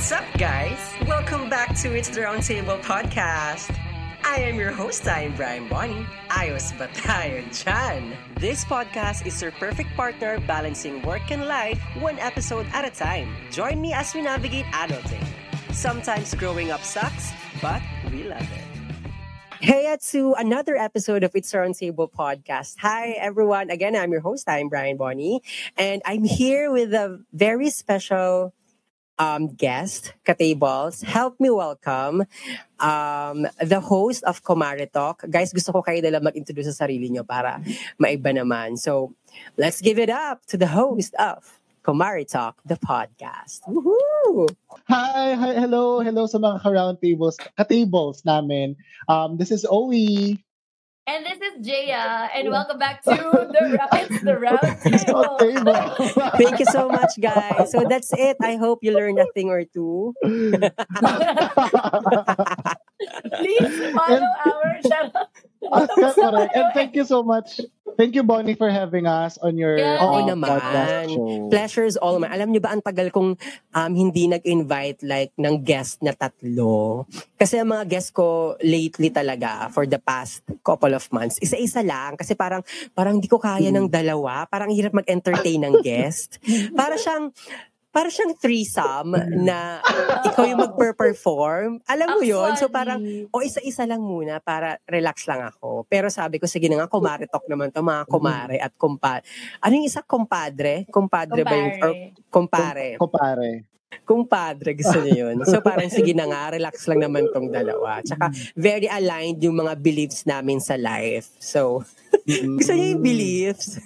What's up, guys? Welcome back to It's the Roundtable Podcast. I am your host, I'm Brian Bonnie. Ayos ba tayo dyan? This podcast is your perfect partner balancing work and life one episode at a time. Join me as we navigate adulting. Sometimes growing up sucks, but we love it. Hey, to another episode of It's the Roundtable Podcast. Hi, everyone. Again, I'm your host. I'm Brian Bonnie. And I'm here with a very special guest, Katables. Help me welcome the host of Kumare Talk. Guys, gusto ko kayo dala mag-introduce sa sarili nyo para maiba naman. So, let's give it up to the host of Kumare Talk, the podcast. Woohoo! Hi, hello sa mga ka-roundtables namin. This is Owi. And this is Jaya. And welcome back to the Roundtable. Thank you so much, guys. So that's it. I hope you learned a thing or two. Please follow our channel. And thank you so much. Thank you, Bonnie, for having us on your podcast show. Pleasure's all mine. Alam niyo ba, ang tagal kong hindi nag-invite like ng guest na tatlo. Kasi ang mga guest ko lately talaga for the past couple of months, isa-isa lang. Kasi parang hindi ko kaya ng dalawa. Parang hirap mag-entertain ng guest. Para siyang threesome na ikaw yung mag-perform. Alam mo yun? So parang, isa-isa lang muna para relax lang ako. Pero sabi ko, sige na nga, kumare talk naman to, mga kumare at kumpadre. Ano yung isa? Kompadre? Kompadre ba yun? Or kumpare? Kumpare. Kumpadre, gusto niyo yun. So parang sige na nga, relax lang naman tong dalawa. Tsaka very aligned yung mga beliefs namin sa life. So, gusto niyo yung beliefs?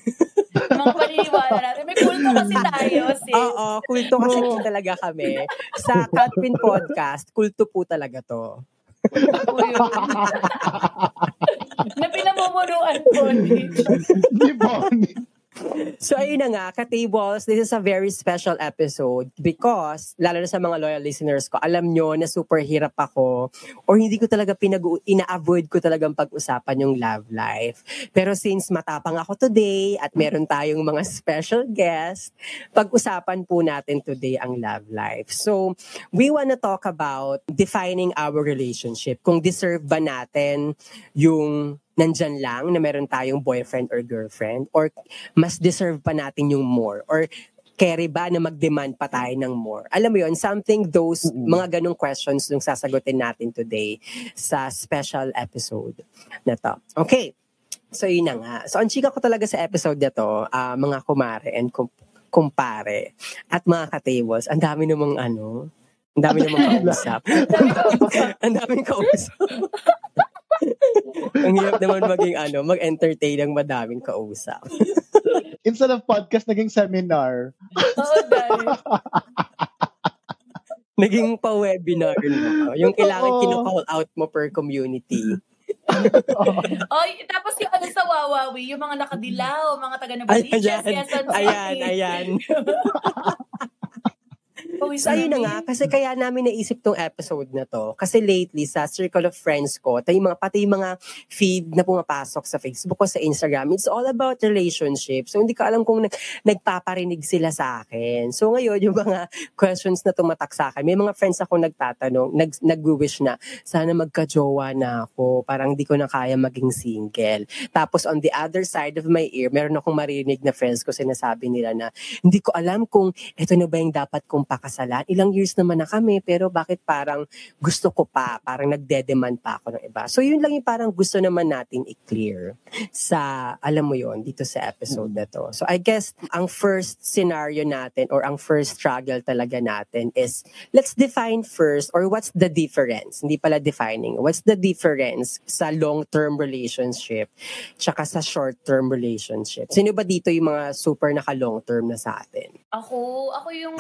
Mga paniniwala natin. May kulto kasi tayo, sis. Oo, kulto kasi talaga kami. Sa Catpin Podcast, kulto po talaga to. Na pinamumunuan po ni Bonnie. So ayun na nga, Katables, this is a very special episode because, lalo na sa mga loyal listeners ko, alam nyo na super hirap ako or hindi ko talaga ina-avoid ko talagang pag-usapan yung love life. Pero since matapang ako today at meron tayong mga special guest, pag-usapan po natin today ang love life. So we wanna talk about defining our relationship. Kung deserve ba natin yung nandyan lang na meron tayong boyfriend or girlfriend, or mas deserve pa natin yung more, or carry ba na mag-demand pa tayo ng more? Alam mo yun, something those, mga ganong questions nung sasagutin natin today sa special episode na to. Okay, so yun na nga. So ang chika ko talaga sa episode na to, mga kumare and kumpare at mga katables, ang dami namang ang dami namang kausap. Ang daming kausap. Ang hirap naman maging mag-entertain ng madaming kausap. Instead of podcast, naging seminar. Oo, dahil. Naging pa-webinar mo. Yung kailangan kinu-call out mo per community. Oy, tapos yung sa Wawawi, yung mga nakadilaw, mga taga-nabaliches. Ayan. So, ayun na nga, kasi kaya namin naisip tong episode na to. Kasi lately, sa circle of friends ko, pati yung mga feed na pumapasok sa Facebook o sa Instagram, it's all about relationships. So, hindi ko alam kung nagpaparinig sila sa akin. So, ngayon, yung mga questions na tumatak sa akin, may mga friends ako nagtatanong, nag-wish na, sana magka-jowa na ako, parang di ko na kaya maging single. Tapos, on the other side of my ear, meron akong marinig na friends ko, sinasabi nila na, hindi ko alam kung eto na ba yung dapat kong pakasalan. Ilang years naman na kami, pero bakit parang gusto ko pa, parang nagde-demand pa ako ng iba. So yun lang yung parang gusto naman natin i-clear sa, alam mo yun, dito sa episode na to. So I guess, ang first scenario natin or ang first struggle talaga natin is, let's define first or what's the difference? Hindi pala defining. What's the difference sa long-term relationship tsaka sa short-term relationship? Sino ba dito yung mga super naka-long-term na sa atin? Ako yung...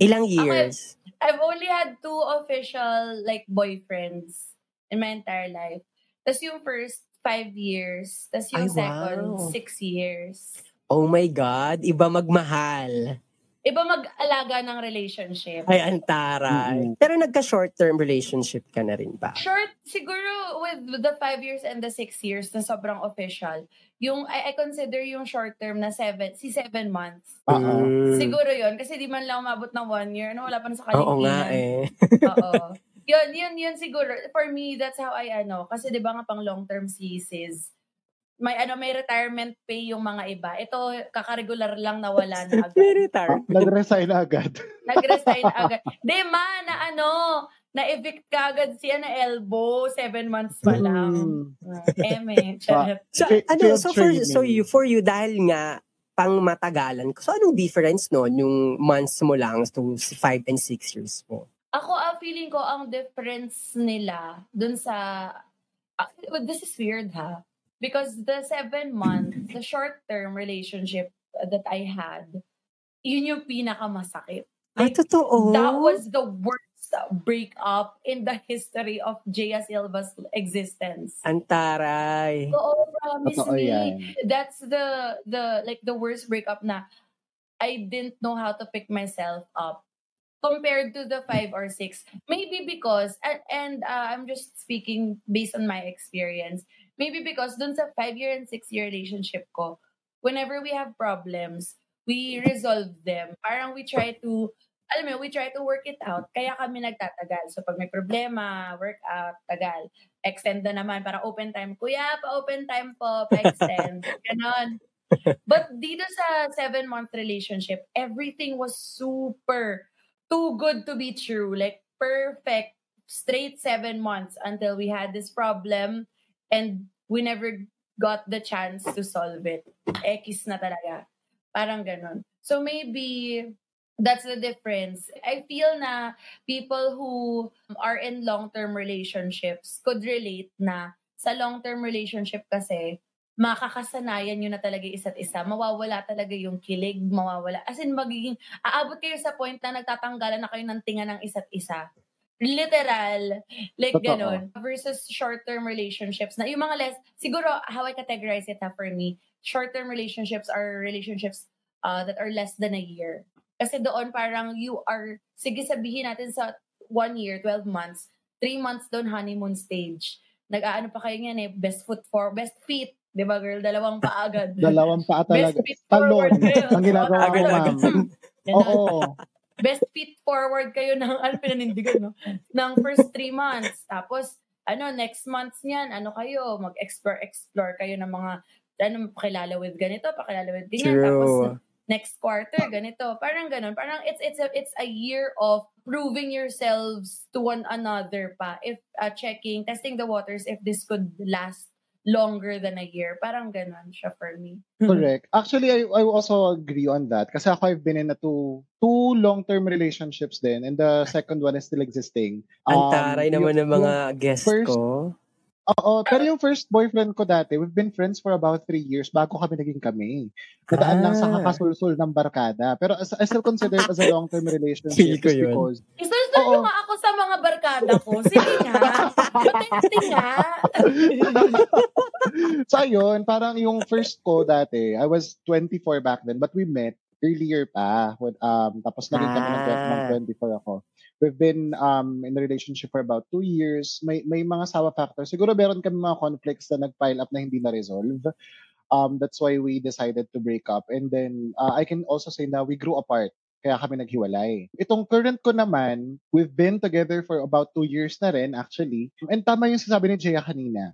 Ilang years? I've only had 2 official like boyfriends in my entire life. Tas yung first 5 years, tas yung second 6 years. Oh my God, iba magmahal. Iba mag-alaga ng relationship. Ay, antara. Mm-hmm. Pero nagka-short-term relationship ka na rin ba? Short, siguro with the 5 years and the 6 years na sobrang official. Yung, I consider yung short-term na 7 months. Uh-huh. Siguro yun. Kasi di man lang umabot ng 1 year. Ano, wala pa na sa kaligtasan. Oo nga eh. Oo. Yun siguro. For me, that's how I. Kasi di ba nga pang long-term leases. May retirement pay yung mga iba. Ito, kakaregular lang nawala na agad. Nag-resign agad. Di man, na-evict ka agad siya na elbow, 7 months pa lang. So for you, dahil nga, pang matagalan, so anong difference yung months mo lang to 5 and 6 years mo? Ako, ang feeling ko, ang difference nila dun sa, this is weird ha, because the 7 months, the short-term relationship that I had, yun yung pinakamasakit. Totoo? That was the worst breakup in the history of Jaya Silva's existence. Antaray. Oo, promise me. Yan. That's the worst breakup na I didn't know how to pick myself up compared to the 5 or 6. Maybe because, and I'm just speaking based on my experience, maybe because dun sa 5 year and 6 year relationship ko, whenever we have problems, we resolve them. Parang we try to work it out. Kaya kami nagtatagal. So pag may problema, work out, tagal. Extend na naman, para open time. Kuya, pa-open time po, pa-extend. Ganon. But dito sa 7 month relationship, everything was super, too good to be true. Like perfect, straight 7 months until we had this problem. And we never got the chance to solve it. X na talaga. Parang ganun. So maybe that's the difference. I feel na people who are in long-term relationships could relate na sa long-term relationship kasi makakasanayan yun na talaga isa't isa. Mawawala talaga yung kilig, mawawala. As in magiging, aabot kayo sa point na nagtatanggalan na kayo ng tinga ng isa't isa. Literal. Like, ganon. Versus short-term relationships. Na yung mga less, siguro, how I categorize it for me, short-term relationships are relationships that are less than a year. Kasi doon parang you are, sige sabihin natin sa 1 year, 12 months, 3 months doon honeymoon stage. Nag-aano pa kayo yan best fit. Diba girl? Dalawang pa agad. Dalawang pa talaga. Best fit forward. Ang ginagawa ko, ma'am. Oo. Best fit forward kayo ng, pinanindigan, no? Ng first 3 months. Tapos, next months niyan, kayo, mag-explore kayo ng mga, pakilala with ganito, pakilala with ganyan. True. Tapos, next quarter, ganito. Parang ganun. Parang it's a year of proving yourselves to one another pa. If testing the waters, if this could last longer than a year. Parang ganun siya for me. Correct. Actually, I also agree on that. Kasi ako, I've been in two long-term relationships din, and the second one is still existing. Antaray naman ng mga guests ko. Oo. Pero yung first boyfriend ko dati, we've been friends for about 3 years bago kami naging kami. Nataan lang sa kakasulsul ng barkada. Pero I still consider it as a long-term relationship. Feel ko yun. Isulsul nga ako sa mga barkada ko. Sige nga. Pating nga. So yun, parang yung first ko dati, I was 24 back then, but we met earlier pa. Tapos naging kami ng 24 ako. We've been in a relationship for about 2 years. May mga sawa factors. Siguro meron kami mga conflicts na nag-pile up na hindi na-resolve. That's why we decided to break up. And then, I can also say na we grew apart. Kaya kami naghiwalay. Itong current ko naman, we've been together for about 2 years na rin, actually. And tama yung sasabi ni Jaya kanina.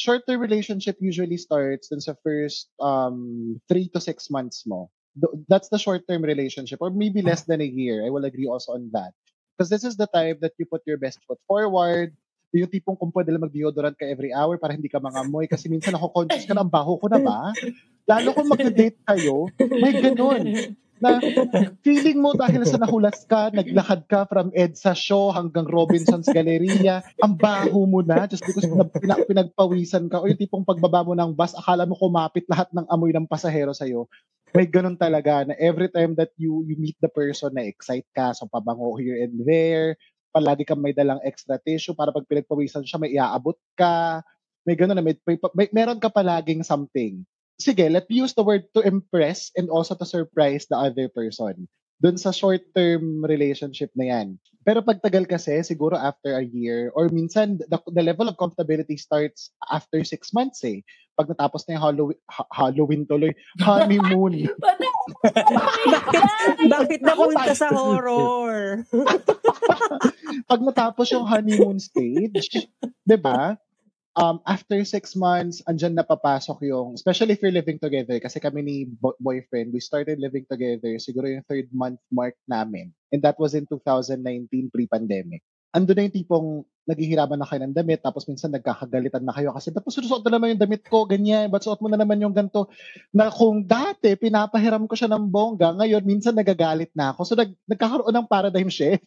Short-term relationship usually starts dun sa first 3 to 6 months mo. That's the short-term relationship, or maybe less than a year. I will agree also on that. Because this is the time that you put your best foot forward. Yung tipong kung pwede lang mag-deodorant ka every hour para hindi ka mangamoy. Kasi minsan ako conscious ka na, ang baho ko na ba? Lalo kung mag-date kayo, may ganun. Na feeling mo dahil sa nahulas ka, naglakad ka from EDSA show hanggang Robinson's Gallery, ang baho mo na just because pinagpawisan ka, o yung tipong pagbaba mo ng bus, akala mo kumapit lahat ng amoy ng pasahero sa'yo. May ganun talaga na every time that you meet the person, na-excite ka, so pabango here and there, palagi kang may dalang extra tissue para pag pinagpawisan siya, may iaabot ka, may ganun na, meron ka palaging something. Sige, let's use the word to impress and also to surprise the other person. dun sa short-term relationship na yan. Pero pagtagal kasi, siguro after a year, or minsan, the level of comfortability starts after 6 months eh. Pag natapos na yung Halloween tuloy, honeymoon. Bakit nakunta sa horror? Pag natapos yung honeymoon stage, diba? After 6 months, andyan na papasok yung, especially if you're living together, kasi kami ni boyfriend, we started living together, siguro yung 3rd month mark namin. And that was in 2019, pre-pandemic. Ando na yung tipong naghihiraman na kayo ng damit, tapos minsan nagkakagalitan na kayo kasi, ba't mo susuot na naman yung damit ko, ganyan, ba't suot mo na naman yung ganito, na kung dati, pinapahiram ko siya ng bongga, ngayon, minsan nagagalit na ako. So, nagkakaroon ng paradigm shift.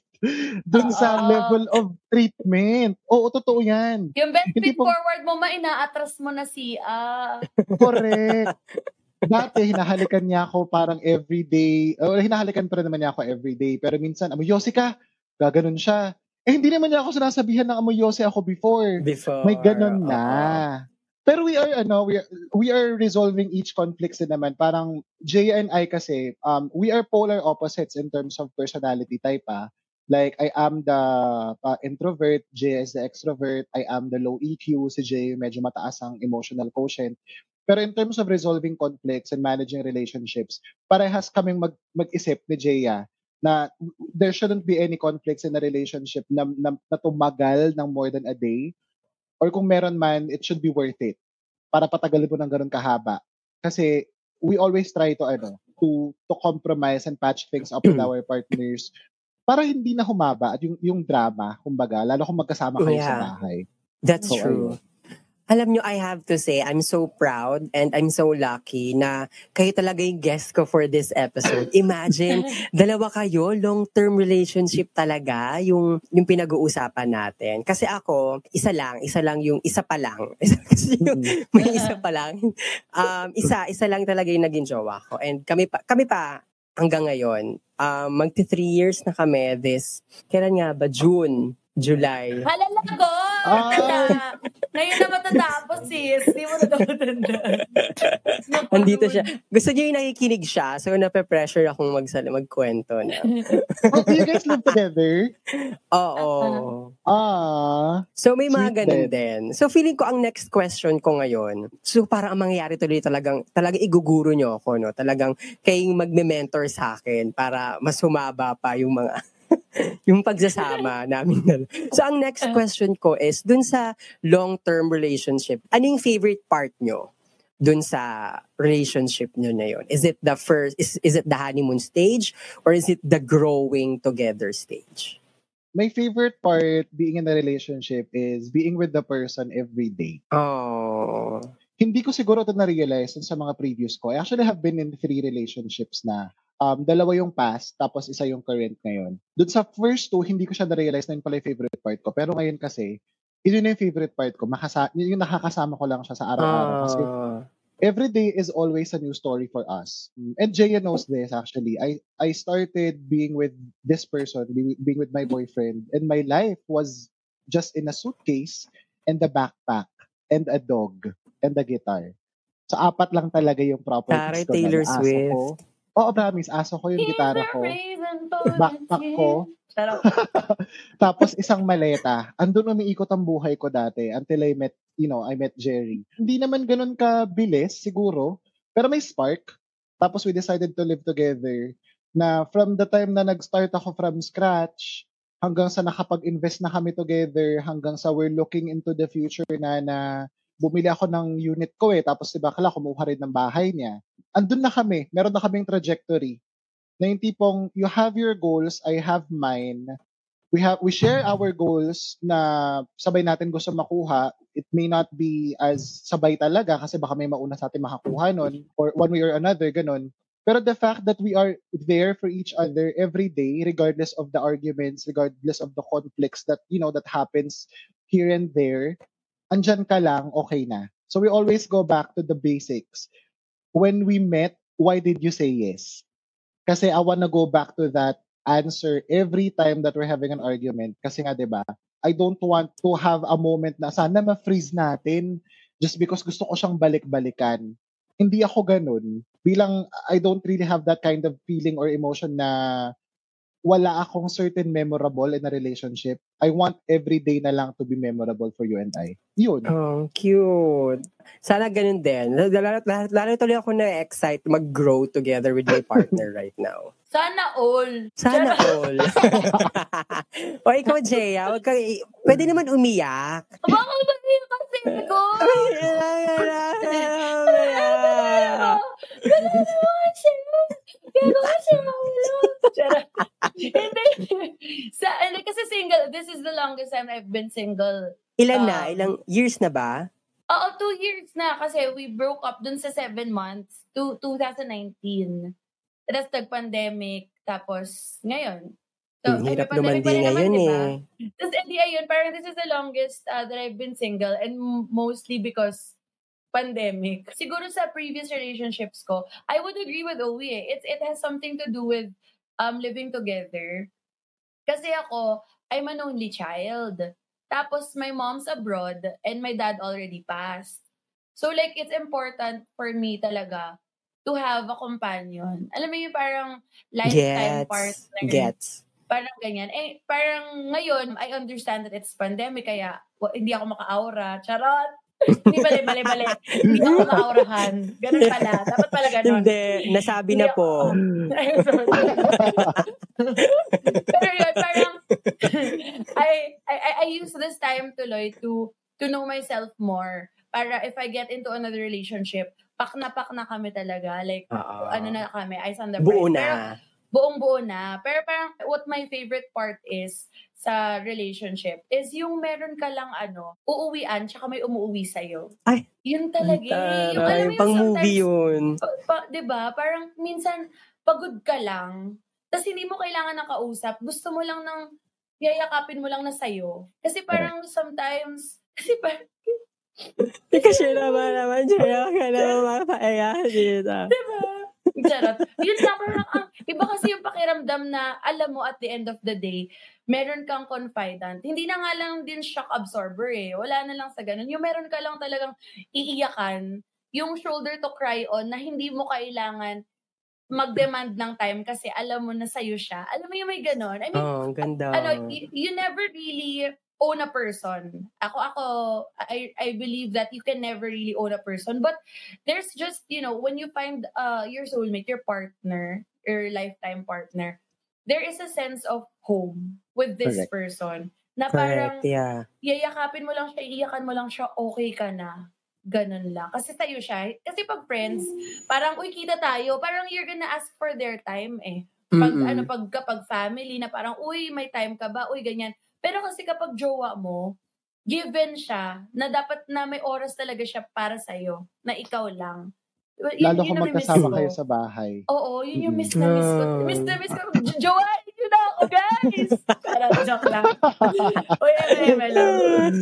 Dun sa level of treatment. Oo, totoo yan. Yung benefit forward mo, maina-atras mo na siya. Correct. Dati, hinahalikan niya ako parang everyday. O, hinahalikan pa rin naman niya ako everyday. Pero minsan, amoyose ka. Gaganon siya. Eh, hindi naman niya ako sinasabihan ng amoyose ako before. May ganon na. Pero we are resolving each conflicts din naman. Parang Jaya and I kasi, we are polar opposites in terms of personality type, ah. Like, I am the introvert, Jay is the extrovert, I am the low EQ, si Jay medyo mataas ang emotional quotient. Pero in terms of resolving conflicts and managing relationships, parehas kaming mag-isip ni Jaya na there shouldn't be any conflicts in a relationship na tumagal ng more than a day. Or kung meron man, it should be worth it. Para patagalin po ng ganun kahaba. Kasi we always try to compromise and patch things up with our partners para hindi na humaba at yung drama, kumbaga, lalo kung magkasama kayo sa bahay. That's true. Alam nyo, I have to say, I'm so proud and I'm so lucky na kayo talaga yung guest ko for this episode. Imagine, dalawa kayo, long-term relationship talaga yung pinag-uusapan natin. Kasi ako, isa lang talaga yung naging jowa ko. And kami pa, hanggang ngayon, magti 3 years na kami this, kailan nga ba? June, July. Halalago! Ngayon na matatapos, sis. Hindi mo natatandaan. Andito siya. Gusto niyo yung nakikinig siya, so nape-pressure akong magkwento na. Oh, do you guys live together? Oo. So may mga ganun din. So feeling ko ang next question ko ngayon, so para ang mangyayari tuloy talagang iguguro niyo ako, no? Talagang kayong magme-mentor sa akin para mas humaba pa yung mga yung pagsasama namin. So, ang next question ko is, dun sa long-term relationship, anong favorite part nyo dun sa relationship nyo na yun? Is it the first, is it the honeymoon stage or is it the growing together stage? My favorite part being in a relationship is being with the person every day. Oh. Hindi ko siguro ito na-realize sa mga previous ko. I actually have been in 3 relationships na dalawa yung past, tapos isa yung current ngayon. Doon sa first 2, hindi ko siya na-realize na yun pala yung favorite part ko. Pero ngayon kasi, yun yung favorite part ko. Yung nakakasama ko lang siya sa araw-araw. Kasi every day is always a new story for us. And Jaya knows this actually. I started being with this person, being with my boyfriend, and my life was just in a suitcase and a backpack and a dog and a guitar. So 4 lang talaga yung properties Tara, ko. Taylor Swift. Ko, oo, promise. Aso ko yung gitara ko. Backpack ko. Tapos isang maleta. Andun umiikot ang buhay ko dati until I met Jerry. Hindi naman ganun kabilis, siguro. Pero may spark. Tapos we decided to live together na from the time na nag-start ako from scratch hanggang sa nakapag-invest na kami together, hanggang sa we're looking into the future na bumili ako ng unit ko eh. Tapos si Bakla kumuha rin ng bahay niya. Andun na kami. Meron na kaming trajectory. Na yung tipong, you have your goals, I have mine. We share our goals na sabay natin gusto makuha. It may not be as sabay talaga kasi baka may mauna sa atin makakuha nun. Or one way or another, ganun. Pero the fact that we are there for each other every day, regardless of the arguments, regardless of the conflicts that, that happens here and there, andyan ka lang, okay na. So we always go back to the basics. When we met, why did you say yes? Kasi I want to go back to that answer every time that we're having an argument. Kasi nga, diba, I don't want to have a moment na sana ma-freeze natin just because gusto ko siyang balik-balikan. Hindi ako ganun. Bilang I don't really have that kind of feeling or emotion na wala akong certain memorable in a relationship. I want every day na lang to be memorable for you and I. Yun. Oh, cute. Sana ganun din. Lalo tuloy ako na-excite mag-grow together with my partner right now. Sana all. Sana all. O ikaw, Jaya, pwede naman umiyak. Bakit ba yung kasing ko? Kasi single, this is the longest time I've been single. Ilan na? Ilang years na ba? Oo, 2 years na. Kasi we broke up dun sa 7 months to 2019. Tapos nag-pandemic, tapos ngayon. So, hirap naman din ngayon eh. Tapos hindi ayun, parang this is the longest that I've been single and mostly because pandemic. Siguro sa previous relationships ko, I would agree with Owi eh. It has something to do with living together. Kasi ako, I'm an only child. Tapos my mom's abroad and my dad already passed. So like, it's important for me talaga to have a companion. Alam mo yung parang lifetime partner. Gets. Parang ganyan. Eh, parang ngayon, I understand that it's pandemic, kaya hindi ako maka-aura. Charot! Hindi, bale. Hindi ako maka-aurahan. Ganun pala. Dapat pala ganun. Hindi. Nasabi hindi na ako, po. Pero yun, parang I use this time tuloy to know myself more. Para if I get into another relationship, pak na kami talaga. Like, ano na kami, eyes on the prize. Buo na. Buong-buo na. Pero parang, what my favorite part is sa relationship is yung meron ka lang, uuwian, tsaka may umuwi sa'yo. Ay! Yun talaga. Yung pang-movie yun. Diba? Parang, minsan, pagod ka lang, tas hindi mo kailangan ng kausap. Gusto mo lang ng, yayakapin mo lang na sa'yo. Kasi parang, sometimes, kasi naman, Jaya, kaya naman mapapaya dito. Diba? Charot. Yun lang, parang, iba kasi yung pakiramdam na, alam mo, at the end of the day, meron kang confidant. Hindi na nga lang din shock absorber eh. Wala na lang sa ganun. Yung meron ka lang talagang iiyakan, yung shoulder to cry on, na hindi mo kailangan mag-demand ng time kasi alam mo na sa'yo siya. Alam mo yung may ganun. I mean, ganda. You never really own a person. I believe that you can never really own a person, but there's just, when you find your soulmate, your partner, your lifetime partner, there is a sense of home with this Correct. Person. Na parang, yayakapin mo lang siya, iiyakan mo lang siya, okay ka na. Ganun lang. Kasi sa'yo siya. Kasi pag friends, parang, uy, kita tayo. Parang you're gonna ask for their time eh. Pag, pag family na parang, uy, may time ka ba? Uy, ganyan. Pero kasi kapag jowa mo, given siya na dapat na may oras talaga siya para sa'yo, na ikaw lang. Lalo kung magkasama kayo sa bahay. Oo, yun yung miss na miss ko. Miss na miss ko. Jowa, you know, guys! Parang joke lang. Uy, may lang.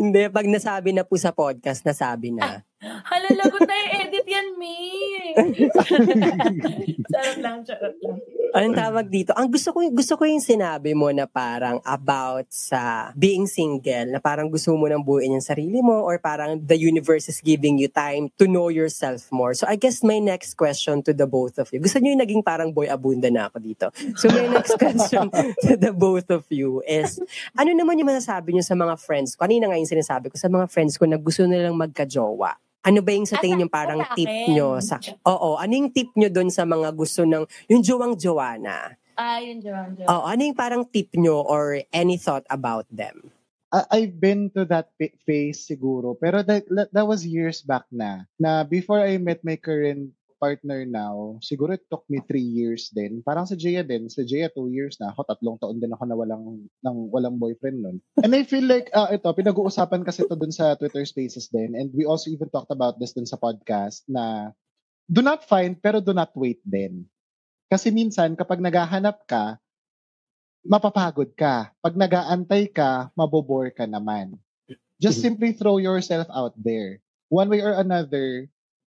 Hindi, pag nasabi na po sa podcast, nasabi na. Hala, lagot na yung edit yan, May. Sarap lang. Anong tawag dito? Ang gusto ko yung sinabi mo na parang about sa being single, na parang gusto mo nang buuin yung sarili mo or parang the universe is giving you time to know yourself more. So I guess my next question to the both of you. Gusto nyo yung naging parang boy abunda na ako dito. So my next question to the both of you is, ano naman yung masasabi nyo sa mga friends ko? Kanina nga yung sinasabi ko sa mga friends ko na gusto nilang magka-jowa. Ano ba yung sa tingin yung parang tip nyo? Ano yung tip nyo doon sa mga gusto ng, yung jowang-jowa na? Yung jowang-jowa. Oo, ano yung parang tip nyo or any thought about them? I've been to that phase siguro. Pero that was years back na before I met my current partner now, siguro it took me 3 years din. Parang sa Jaya din. Sa Jaya, 2 years na ako. 3 taon din ako na walang boyfriend nun. And I feel like, pinag-uusapan kasi ito dun sa Twitter Spaces din. And we also even talked about this dun sa podcast na do not find pero do not wait din. Kasi minsan, kapag naghahanap ka, mapapagod ka. Pag nag-aantay ka, mabobore ka naman. Just simply throw yourself out there. One way or another,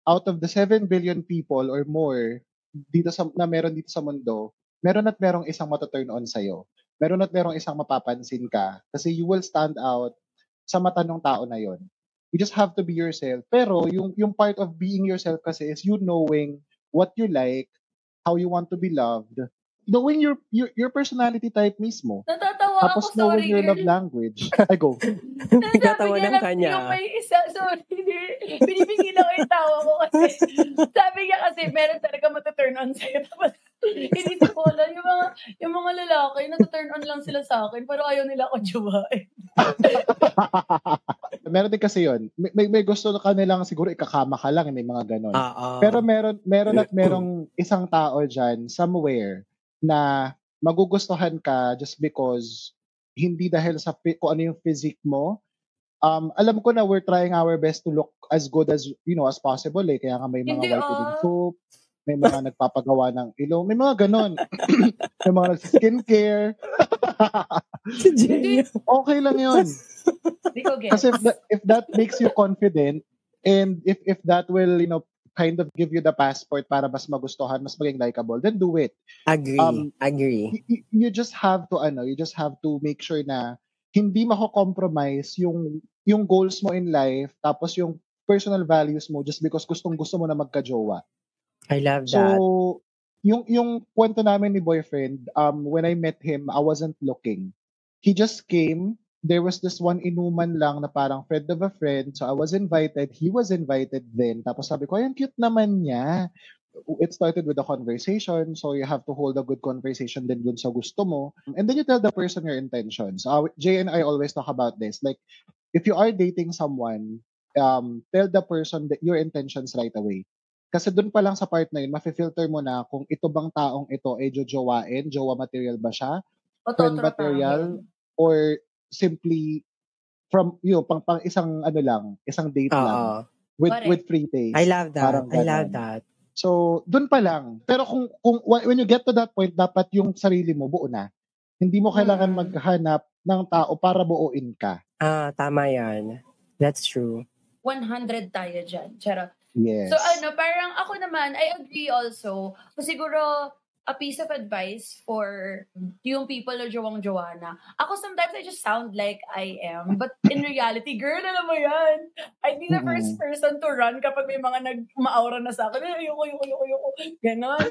out of the 7 billion people or more na meron dito sa mundo, meron at merong isang mataturn on sa'yo. Meron at merong isang mapapansin ka kasi you will stand out sa mata ng tao na yon. You just have to be yourself. Pero yung part of being yourself kasi is you knowing what you like, how you want to be loved, knowing your personality type mismo. Natatawa tapos ako, knowing sorry, your love language. I go. Natatawa ng kanya. Yung may isa, sorry, binibigil ako yung tawa ko kasi sabi niya kasi meron talaga mataturn on sa'yo. Tapos inisip ko lang, yung mga lalaki, nataturn on lang sila sa akin, pero ayaw nila ako juwain. Meron din kasi yun. May gusto ka nilang siguro ikakama ka lang, may mga ganon. Pero merong isang tao dyan, somewhere, na magugustuhan ka just because hindi dahil sa kung ano yung physique mo. Alam ko na we're trying our best to look as good as, you know, as possible eh. Kaya nga may mga whitening soap, may mga nagpapagawa ng ilong, may mga ganon. May mga skincare. Okay lang yun. Kasi if that makes you confident and if that will, you know, kind of give you the passport para mas magustuhan, mas maging likable, then do it. Agree. You just have to make sure na hindi mako-compromise yung goals mo in life tapos yung personal values mo just because gustong-gusto mo na magka-jowa. I love that. So, yung kwento namin ni boyfriend, when I met him, I wasn't looking. He just came. There was this one inuman lang na parang friend of a friend. So I was invited. He was invited then. Tapos sabi ko, ayun, cute naman niya. It started with a conversation. So you have to hold a good conversation din dun sa gusto mo. And then you tell the person your intentions. Jay and I always talk about this. Like, if you are dating someone, tell the person that your intentions right away. Kasi dun pa lang sa part na yun, mafi-filter mo na kung ito bang taong ito ay jojowain, jowa material ba siya, friend material, or simply from you know, pang isang ano lang, isang date lang with free taste. I love that. So, dun pa lang. Pero kung when you get to that point, dapat yung sarili mo buo na. Hindi mo kailangan maghanap ng tao para buuin ka. Tama 'yan. That's true. 100 tayo diyan. Charot. Yes. So parang ako naman, I agree also. Siguro a piece of advice for yung people na jowang-jowa na. Ako sometimes I just sound like I am. But in reality, girl, alam mo yan. I'd be the first person to run kapag may mga nag-maaura na sa akin. Ayoko. Ganon.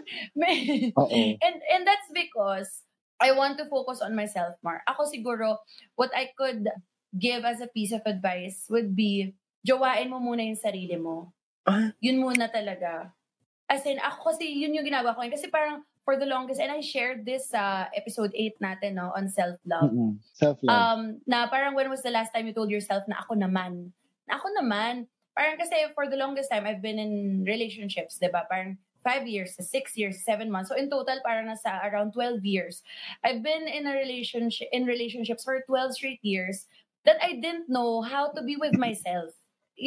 And that's because I want to focus on myself more. Ako siguro, what I could give as a piece of advice would be, jowain mo muna yung sarili mo. Yun muna talaga. As in, ako kasi yun yung ginagawa ko. Kasi parang, for the longest, and I shared this episode 8 natin, no, on self-love. Mm-hmm. Self-love. Na parang when was the last time you told yourself na ako naman. Parang kasi for the longest time, I've been in relationships, diba? Parang 5 years, 6 years, 7 months. So in total, parang nasa around 12 years. I've been in relationships for 12 straight years that I didn't know how to be with myself.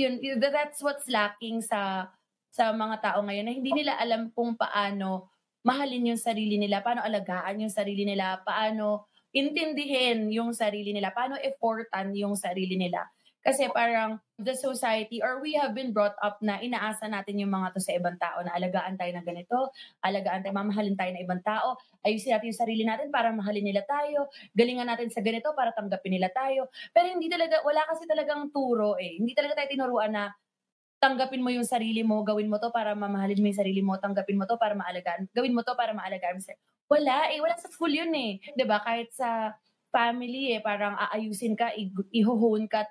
Yun, that's what's lacking sa mga tao ngayon na hindi nila alam kung paano mahalin yung sarili nila, paano alagaan yung sarili nila, paano intindihin yung sarili nila, paano effortan yung sarili nila. Kasi parang the society or we have been brought up na inaasa natin yung mga to sa ibang tao na alagaan tayo ng ganito, mamahalin tayo ng ibang tao, ayusin natin yung sarili natin para mahalin nila tayo, galingan natin sa ganito para tanggapin nila tayo. Pero hindi talaga, wala kasi talagang turo eh. Hindi talaga tayo tinuruan na tanggapin mo yung sarili mo, gawin mo to para mamahalin mo yung sarili mo, tanggapin mo to para maalagaan, gawin mo to para maalagaan. Wala eh, wala sa school yun eh. Diba? Kahit sa family eh, parang aayusin ka, ihohone ka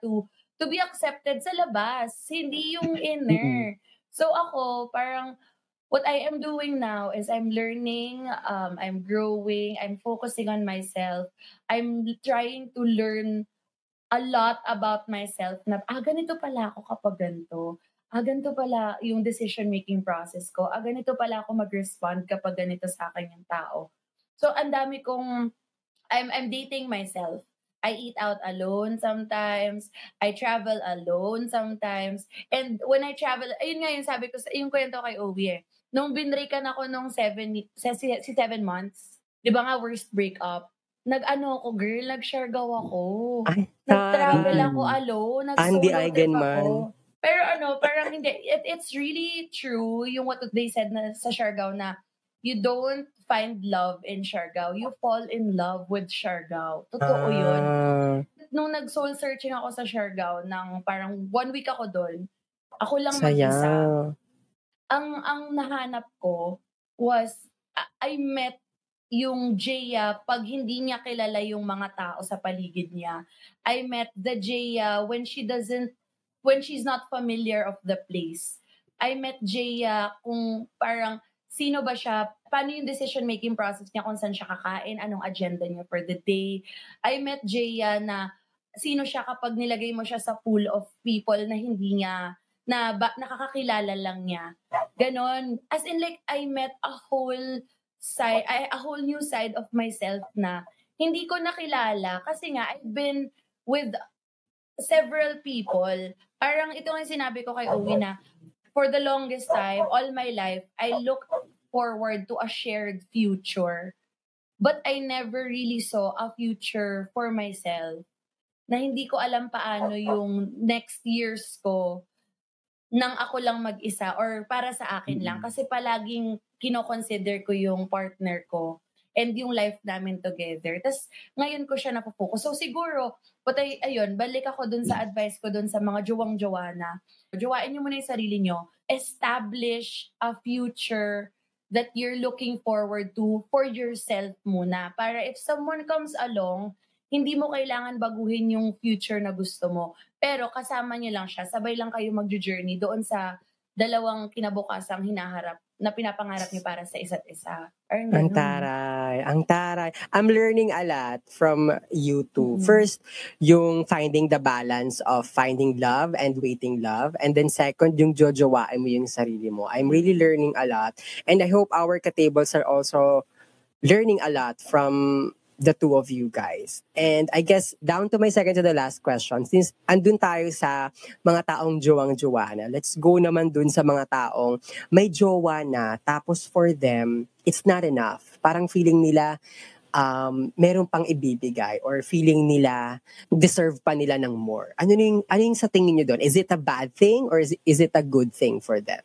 to be accepted sa labas, hindi yung inner. So ako, parang what I am doing now is I'm learning, I'm growing, I'm focusing on myself, I'm trying to learn a lot about myself na ganito pala ako kapag ganito. Ganito pala yung decision-making process ko. Ganito pala ako mag-respond kapag ganito sa akin yung tao. So, ang dami kong, I'm dating myself. I eat out alone sometimes. I travel alone sometimes. And when I travel, ayun nga yung sabi ko, yung kwento kay Owi eh. Nung binreakan ako nung 7 months, di ba nga worst breakup, nag-Siargao ako. Nag-travel ako alone. Andy Eigenman. Pero parang hindi. It's really true yung what they said na sa Siargao na you don't find love in Siargao. You fall in love with Siargao. Totoo yun. nung nag-soul searching ako sa Siargao, nang parang 1 week ako doon, ako lang mag-isa. Ang nahanap ko was, I met yung Jaya pag hindi niya kilala yung mga tao sa paligid niya. I met the Jaya when she's not familiar of the place. I met Jaya kung parang sino ba siya, paano yung decision-making process niya, kung saan siya kakain, anong agenda niya for the day. I met Jaya na sino siya kapag nilagay mo siya sa pool of people na hindi niya, na nakakakilala lang niya. Ganon. As in like, I met a whole new side of myself na hindi ko nakilala kasi nga I've been with several people. Parang ito nga sinabi ko kay Owi na for the longest time, all my life, I looked forward to a shared future. But I never really saw a future for myself. Na hindi ko alam paano yung next years ko nang ako lang mag-isa or para sa akin lang. Kasi palaging kinoconsider ko yung partner ko and yung life namin together. Tapos ngayon ko siya napapoko. So siguro, balik ako dun sa advice ko dun sa mga jowang-jowa na jowain niyo muna yung sarili niyo. Establish a future that you're looking forward to for yourself muna. Para if someone comes along, hindi mo kailangan baguhin yung future na gusto mo. Pero kasama niyo lang siya. Sabay lang kayo mag-journey doon sa dalawang kinabukasang hinaharap na pinapangarap niyo para sa isa't isa. Ang taray. Ang taray. I'm learning a lot from you two. Mm-hmm. First, yung finding the balance of finding love and waiting love. And then second, yung jojowain mo yung sarili mo. I'm really learning a lot. And I hope our katables are also learning a lot from the two of you guys. And I guess, down to my second to the last question, since andun tayo sa mga taong jowang-jowa na, let's go naman dun sa mga taong may jowa na, tapos for them, it's not enough. Parang feeling nila, meron pang ibibigay or feeling nila, deserve pa nila ng more. Ano yung sa tingin nyo dun? Is it a bad thing or is it a good thing for them?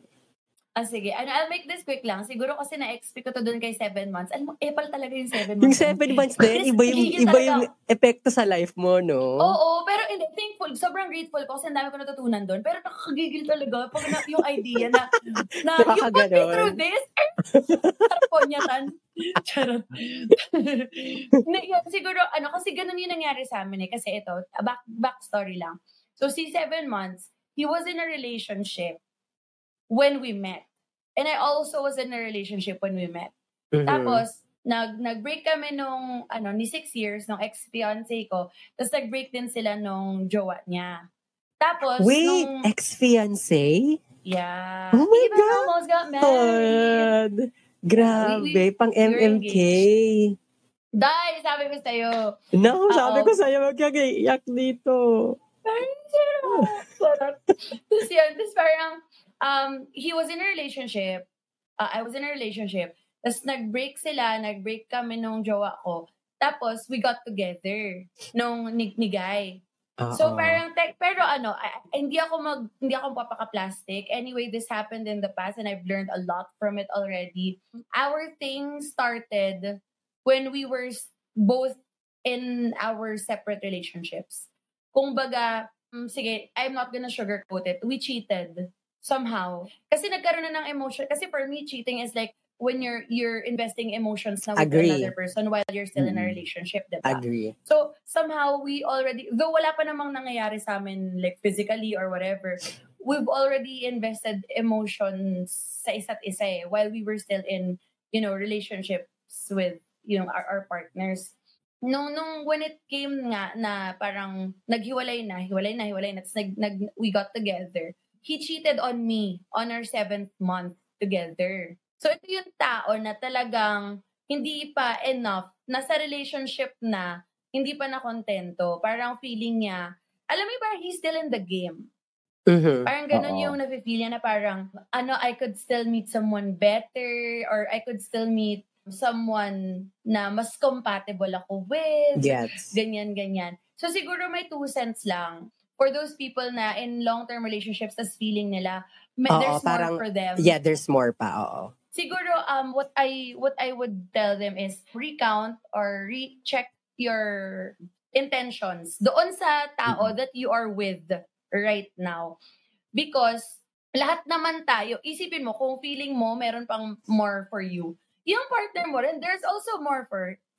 Sige. I'll make this quick lang. Siguro kasi na-expect ko to doon kay 7 months. Alam mo, epal talaga yung 7 months. Yung 7 months din, iba yung epekto sa life mo, no? Oo, pero thankful. Sobrang grateful ko kasi ang dami ko natutunan doon. Pero nakakagigil talaga pag yung idea na you put me through this. Tarponyatan. Charot. Siguro, kasi ganun yung nangyari sa amin eh. Kasi ito, back story lang. So, si 7 months, he was in a relationship when we met. And I also was in a relationship when we met. Mm-hmm. Tapos, nag-break kami nung, ni 6 years, nung ex-fiancé ko. Tapos nag-break din sila nung jowa niya. Tapos, wait, ex-fiancé? Yeah. Oh my God! Even almost got married. Grabe, pang MMK. Dahil, sabi ko sa'yo. No, sabi ko sa'yo, magkagaiyak dito. Tapos yun, tapos parang, he was in a relationship. I was in a relationship. Tapos nag-break kami nung jowa ko. Tapos, we got together nung nignigay. So, parang hindi ako papaka-plastic. Anyway, this happened in the past and I've learned a lot from it already. Our thing started when we were both in our separate relationships. Kung baga, sige, I'm not gonna sugarcoat it. We cheated. Somehow. Kasi nagkaroon na ng emotion. Kasi for me, cheating is like when you're investing emotions na with another person while you're still in a relationship, diba? Agree. So, somehow, we already, though wala pa namang nangyayari sa amin, like physically or whatever, we've already invested emotions sa isa't isa eh, while we were still in, relationships with, our partners. Nung when it came nga na parang naghiwalay na, we got together. He cheated on me on our 7th month together. So, ito yung tao na talagang hindi pa enough, nasa relationship na, hindi pa nakontento. Parang feeling niya, alam mo ba, he's still in the game. Uh-huh. Parang ganun yung nafe-feel niya na parang, I could still meet someone better or I could still meet someone na mas compatible ako with. Yes. Ganyan. So, siguro may 2 cents lang. For those people na in long-term relationships, tas feeling nila, there's more for them. Yeah, there's more pa, oo. Siguro, what I would tell them is, recount or recheck your intentions doon sa tao that you are with right now. Because lahat naman tayo, isipin mo kung feeling mo meron pang more for you. Yung partner mo rin, there's also more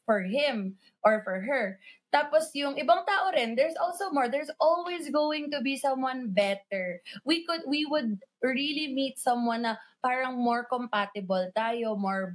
for him or for her. Tapos yung ibang tao rin, there's also more. There's always going to be someone better. We would really meet someone na parang more compatible tayo, more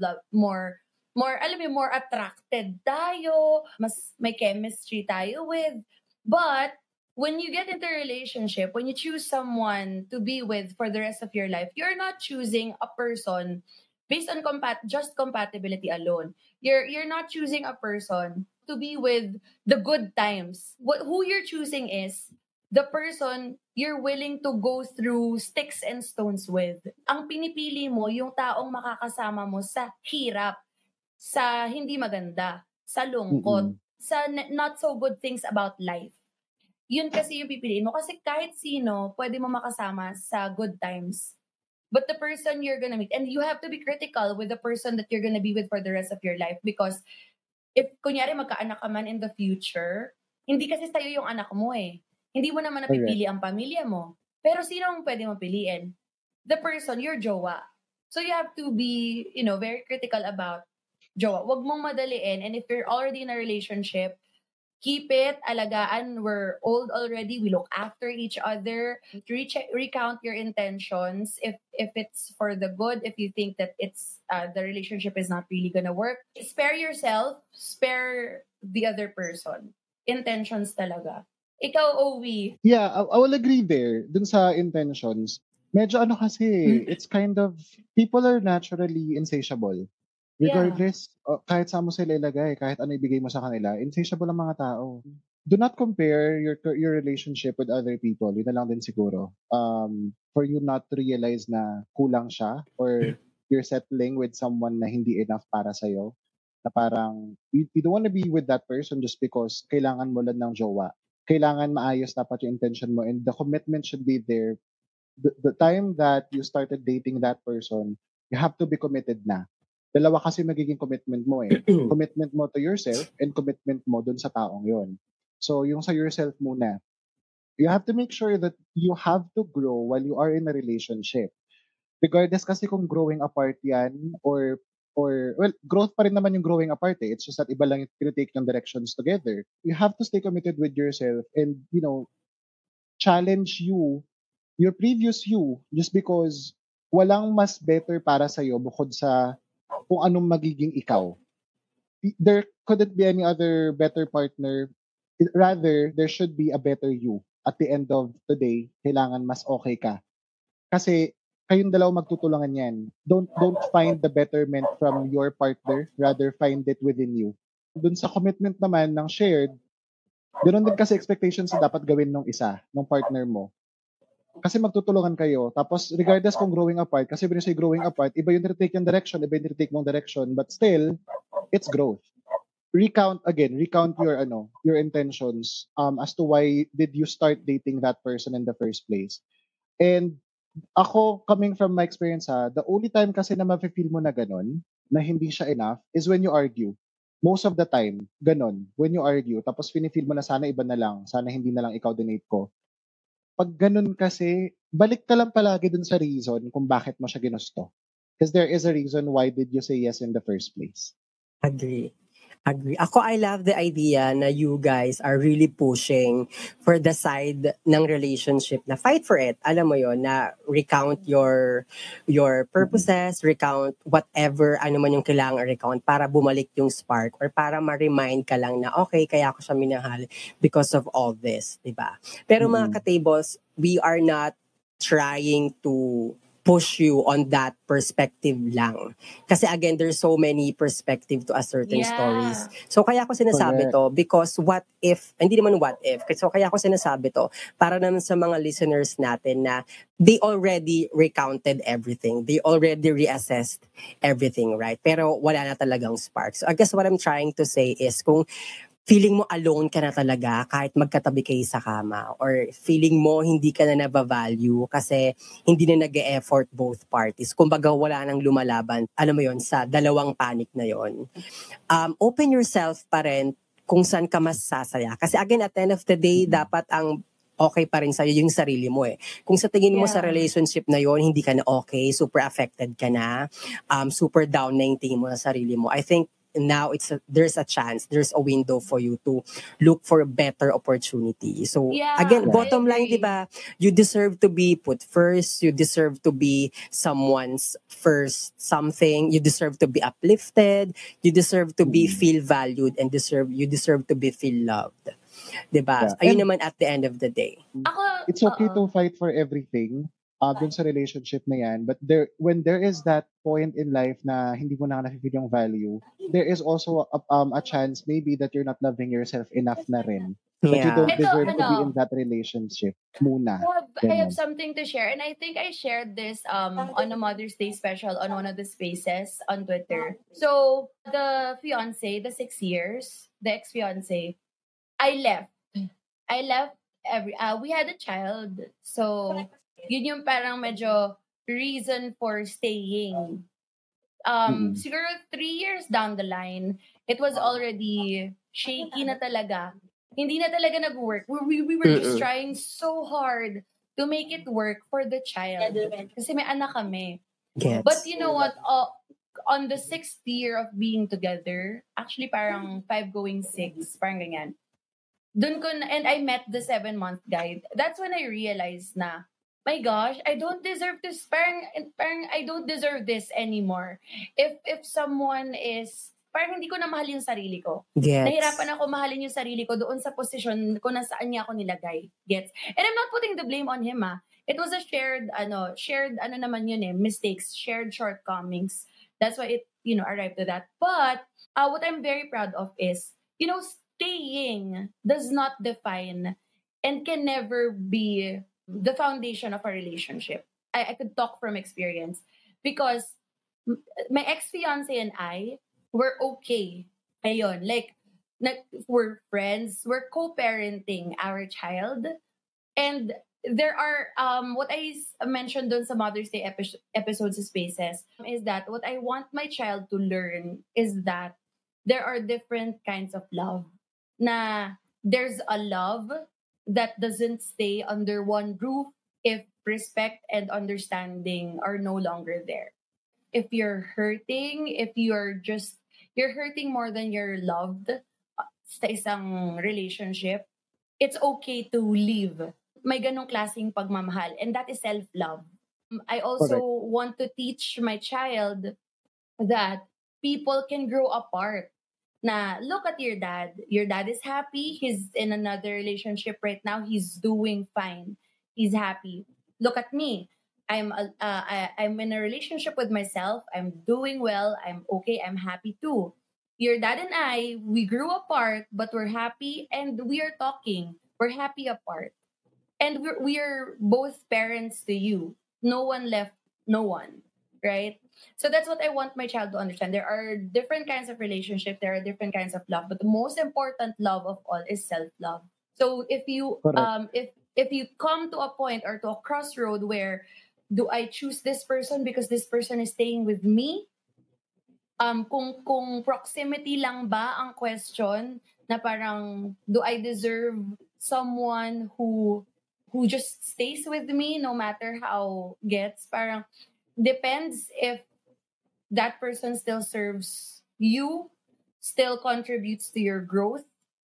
alam mo, more attracted tayo, mas may chemistry tayo with. But when you get into a relationship, when you choose someone to be with for the rest of your life, you're not choosing a person based on just compatibility alone. You're not choosing a person to be with the good times. Who you're choosing is the person you're willing to go through sticks and stones with. Ang pinipili mo, yung taong makakasama mo sa hirap, sa hindi maganda, sa lungkot, sa not so good things about life. Yun kasi yung pipiliin mo. Kasi kahit sino, pwede mo makasama sa good times. But the person you're gonna meet, and you have to be critical with the person that you're gonna be with for the rest of your life, because if, kunyari, magkaanak ka man in the future, hindi kasi sa'yo yung anak mo eh. Hindi mo naman napipili ang pamilya mo. Pero sino ang pwede mo piliin? The person, your jowa. So you have to be, very critical about jowa. Huwag mong madaliin, and if you're already in a relationship, keep it, alagaan, we're old already, we look after each other, recount your intentions, if it's for the good, if you think that it's the relationship is not really gonna work. Spare yourself, spare the other person. Intentions talaga. Ikaw, Owi. Yeah, I will agree there, dun sa intentions. Medyo kasi, it's kind of, people are naturally insatiable. Regardless, kahit saan mo sila ilagay, kahit ano ibigay mo sa kanila, insatiable ang mga tao. Do not compare your relationship with other people. Yun na lang din siguro. For you not to realize na kulang siya or you're settling with someone na hindi enough para sa'yo. Na parang, you don't wanna be with that person just because kailangan mo lang ng jowa. Kailangan maayos dapat yung intention mo, and the commitment should be there. The time that you started dating that person, you have to be committed na. Dalawa kasi magiging commitment mo eh. Commitment mo to yourself and commitment mo dun sa taong yon. So, yung sa yourself muna. You have to make sure that you have to grow while you are in a relationship. Regardless kasi kung growing apart yan or well, growth pa rin naman yung growing apart eh. It's just that iba lang yung tinitake ng directions together. You have to stay committed with yourself and, challenge your previous you, just because walang mas better para sa'yo bukod sa kung anong magiging ikaw. There couldn't be any other better partner. Rather, there should be a better you. At the end of the day, kailangan mas okay ka. Kasi kayong dalawa magtutulungan yan. Don't find the betterment from your partner. Rather, find it within you. Dun sa commitment naman ng shared, ganoon din kasi expectations na dapat gawin ng isa, ng partner mo. Kasi magtutulungan kayo. Tapos, regardless kung growing apart, kasi when you say growing apart, iba yung retake yung direction, iba yung retake mong direction. But still, it's growth. Recount your your intentions as to why did you start dating that person in the first place. And ako, coming from my experience the only time kasi na ma-feel mo na ganun, na hindi siya enough, is when you argue. Most of the time, ganun. When you argue, tapos feel mo na sana iba na lang, sana hindi na lang ikaw dinate ko. Pag ganun kasi, balik ka lang palagi dun sa reason kung bakit mo siya ginusto. Because there is a reason why did you say yes in the first place. Agree. Ako, I love the idea na you guys are really pushing for the side ng relationship na fight for it. Alam mo yon, na recount your purposes, recount whatever, ano man yung kailangan recount para bumalik yung spark or para ma-remind ka lang na okay, kaya ako siya minahal because of all this, diba? Pero mga ka-tables, we are not trying to push you on that perspective lang. Kasi again, there's so many perspective to a certain stories. So kaya ko sinasabi to because what if, hindi naman what if, so kaya ko sinasabi to para naman sa mga listeners natin na they already recounted everything. They already reassessed everything, right? Pero wala na talagang spark. So I guess what I'm trying to say is kung feeling mo alone ka na talaga kahit magkatabi kayo sa kama, or feeling mo hindi ka na nabavalue kasi hindi na nag-e-effort both parties. Kumbaga wala nang lumalaban, alam mo yon, sa dalawang panic na yon. Open yourself pa rin kung saan ka mas sasaya. Kasi again, at the end of the day, dapat ang okay pa rin sa'yo yung sarili mo eh. Kung sa tingin mo sa relationship na yon hindi ka na okay, super affected ka na, super down na yung tingin mo sa sarili mo, I think now there's a chance, there's a window for you to look for a better opportunity. So again, bottom line, di ba? You deserve to be put first. You deserve to be someone's first something. You deserve to be uplifted. You deserve to be feel valued and you deserve to be feel loved. Diba? Yeah. Ayun naman at the end of the day. It's okay to fight for everything dun sa relationship na yan. But when there is that point in life na hindi mo na na-feel yung value, there is also a chance maybe that you're not loving yourself enough na rin. But you don't deserve to be in that relationship muna. I have something to share, and I think I shared this on a Mother's Day special on one of the spaces on Twitter. So, the 6 years, the ex-fiancé, I left we had a child. So, yun yung parang medyo reason for staying. Siguro 3 years down the line, it was already shaky na talaga. Hindi na talaga nag-work. We were just trying so hard to make it work for the child. Kasi may anak kami. Gets. But you know what? On the 6th year of being together, actually parang 5 going 6, parang ganyan. Dun ko na, and I met the 7-month guy. That's when I realized na, my gosh, I don't deserve this. Parang I don't deserve this anymore. If someone is, parang hindi ko na mahal yung sarili ko. Gets. Nahirapan ako mahalin yung sarili ko doon sa posisyon ko na saan niya ako nilagay. Gets. And I'm not putting the blame on him, ha. It was a shared naman yun eh, mistakes, shared shortcomings. That's why it, arrived to that. But, what I'm very proud of is, staying does not define and can never be the foundation of a relationship. I could talk from experience because my ex-fiance and I were okay. Ayun, like, we're friends, we're co-parenting our child. And there are, what I mentioned on sa Mother's Day episodes spaces is that what I want my child to learn is that there are different kinds of love. Na there's a love that doesn't stay under one roof if respect and understanding are no longer there. If you're hurting, if you're hurting more than you're loved sa isang relationship, it's okay to leave. May ganong klaseng pagmamahal, and that is self-love. I also want to teach my child that people can grow apart. Na, look at your dad. Your dad is happy. He's in another relationship right now. He's doing fine. He's happy. Look at me. I'm in a relationship with myself. I'm doing well. I'm okay. I'm happy too. Your dad and I, we grew apart, but we're happy and we are talking. We're happy apart. And we're both parents to you. No one left no one, right? So that's what I want my child to understand. There are different kinds of relationship. There are different kinds of love. But the most important love of all is self-love. So if you if you come to a point or to a crossroad where do I choose this person because this person is staying with me? Kung proximity lang ba ang question na parang do I deserve someone who just stays with me no matter how gets? Parang depends if that person still serves you, still contributes to your growth,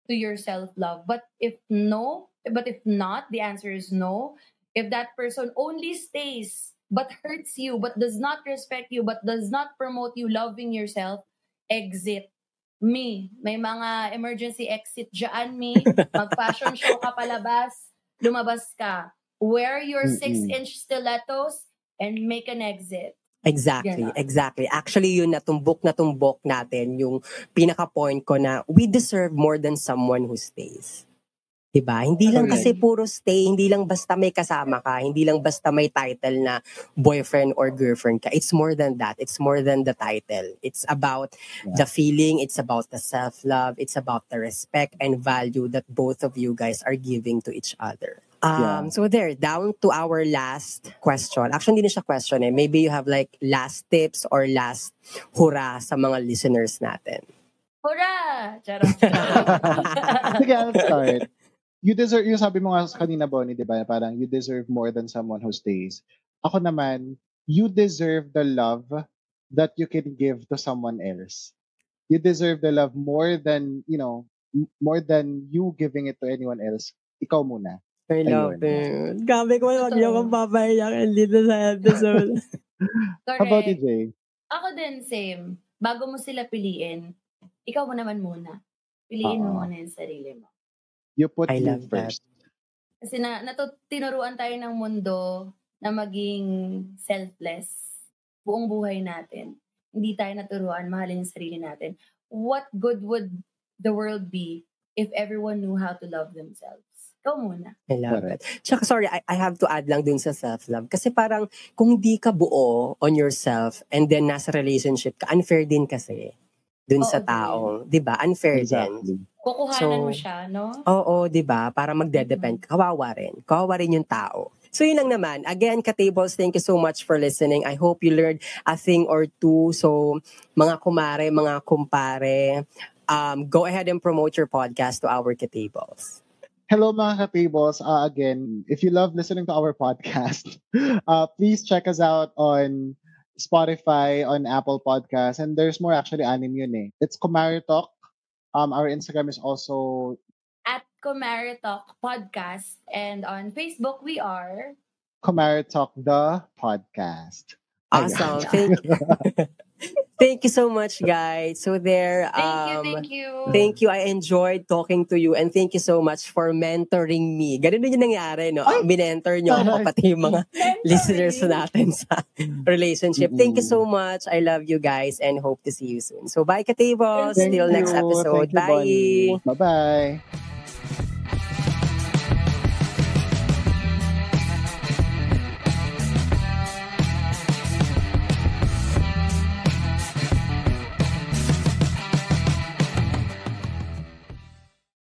to your self-love. But if not, the answer is no. If that person only stays but hurts you, but does not respect you, but does not promote you loving yourself, exit. Me, may mga emergency exit dyan, me. Mag-fashion show ka palabas, lumabas ka. Wear your 6-inch stilettos and make an exit. Exactly. Actually, yun, natumbok natin yung pinaka-point ko na we deserve more than someone who stays. Diba? Hindi lang kasi puro stay, hindi lang basta may kasama ka, hindi lang basta may title na boyfriend or girlfriend ka. It's more than that. It's more than the title. It's about the feeling, it's about the self-love, it's about the respect and value that both of you guys are giving to each other. So there, down to our last question. Actually, hindi na siya question eh. Maybe you have like last tips or last hurrah sa mga listeners natin. Hurrah! Charot. Sige, I'll start. You deserve, yung sabi mo nga kanina, Bonnie, di ba? Parang you deserve more than someone who stays. Ako naman, you deserve the love that you can give to someone else. You deserve the love more than, you know, more than you giving it to anyone else. Ikaw muna. I love it. Gabi ko, wag niyo kong papahiyak dito sa episode. Correct. How about you, Jay? Ako din, same. Bago mo sila piliin, ikaw mo naman muna. Piliin mo muna yung sarili mo. You put I love first. That. Kasi tinuruan tayo ng mundo na maging selfless buong buhay natin. Hindi tayo naturuan mahalin yung sarili natin. What good would the world be if everyone knew how to love themselves? Ikaw muna. I love it. Tsaka sorry, I have to add lang dun sa self-love. Kasi parang kung di ka buo on yourself and then nasa relationship ka, unfair din kasi dun sa tao. Din. Diba? Unfair exactly. Din. Kukuhanan mo siya, no? Oo, di ba? Para magde-depend. Kawawa rin yung tao. So yun lang naman. Again, Katables, thank you so much for listening. I hope you learned a thing or two. So, mga kumare, mga kumpare, go ahead and promote your podcast to our Katables. Hello mga Katables. Again, if you love listening to our podcast, please check us out on Spotify, on Apple Podcasts, and there's more actually anim yun eh. It's Kumare Talk. Our Instagram is also at Kumare Talk Podcast, and on Facebook we are Kumare Talk the Podcast. Awesome. Thank you so much, guys. So there. Thank you. I enjoyed talking to you, and thank you so much for mentoring me. Ganun din yung nangyari, no? Binentor nyo ako, pati yung mga listeners natin sa relationship. Thank you so much. I love you guys and hope to see you soon. So bye, Katables. Till next episode. Bye. Bye-bye.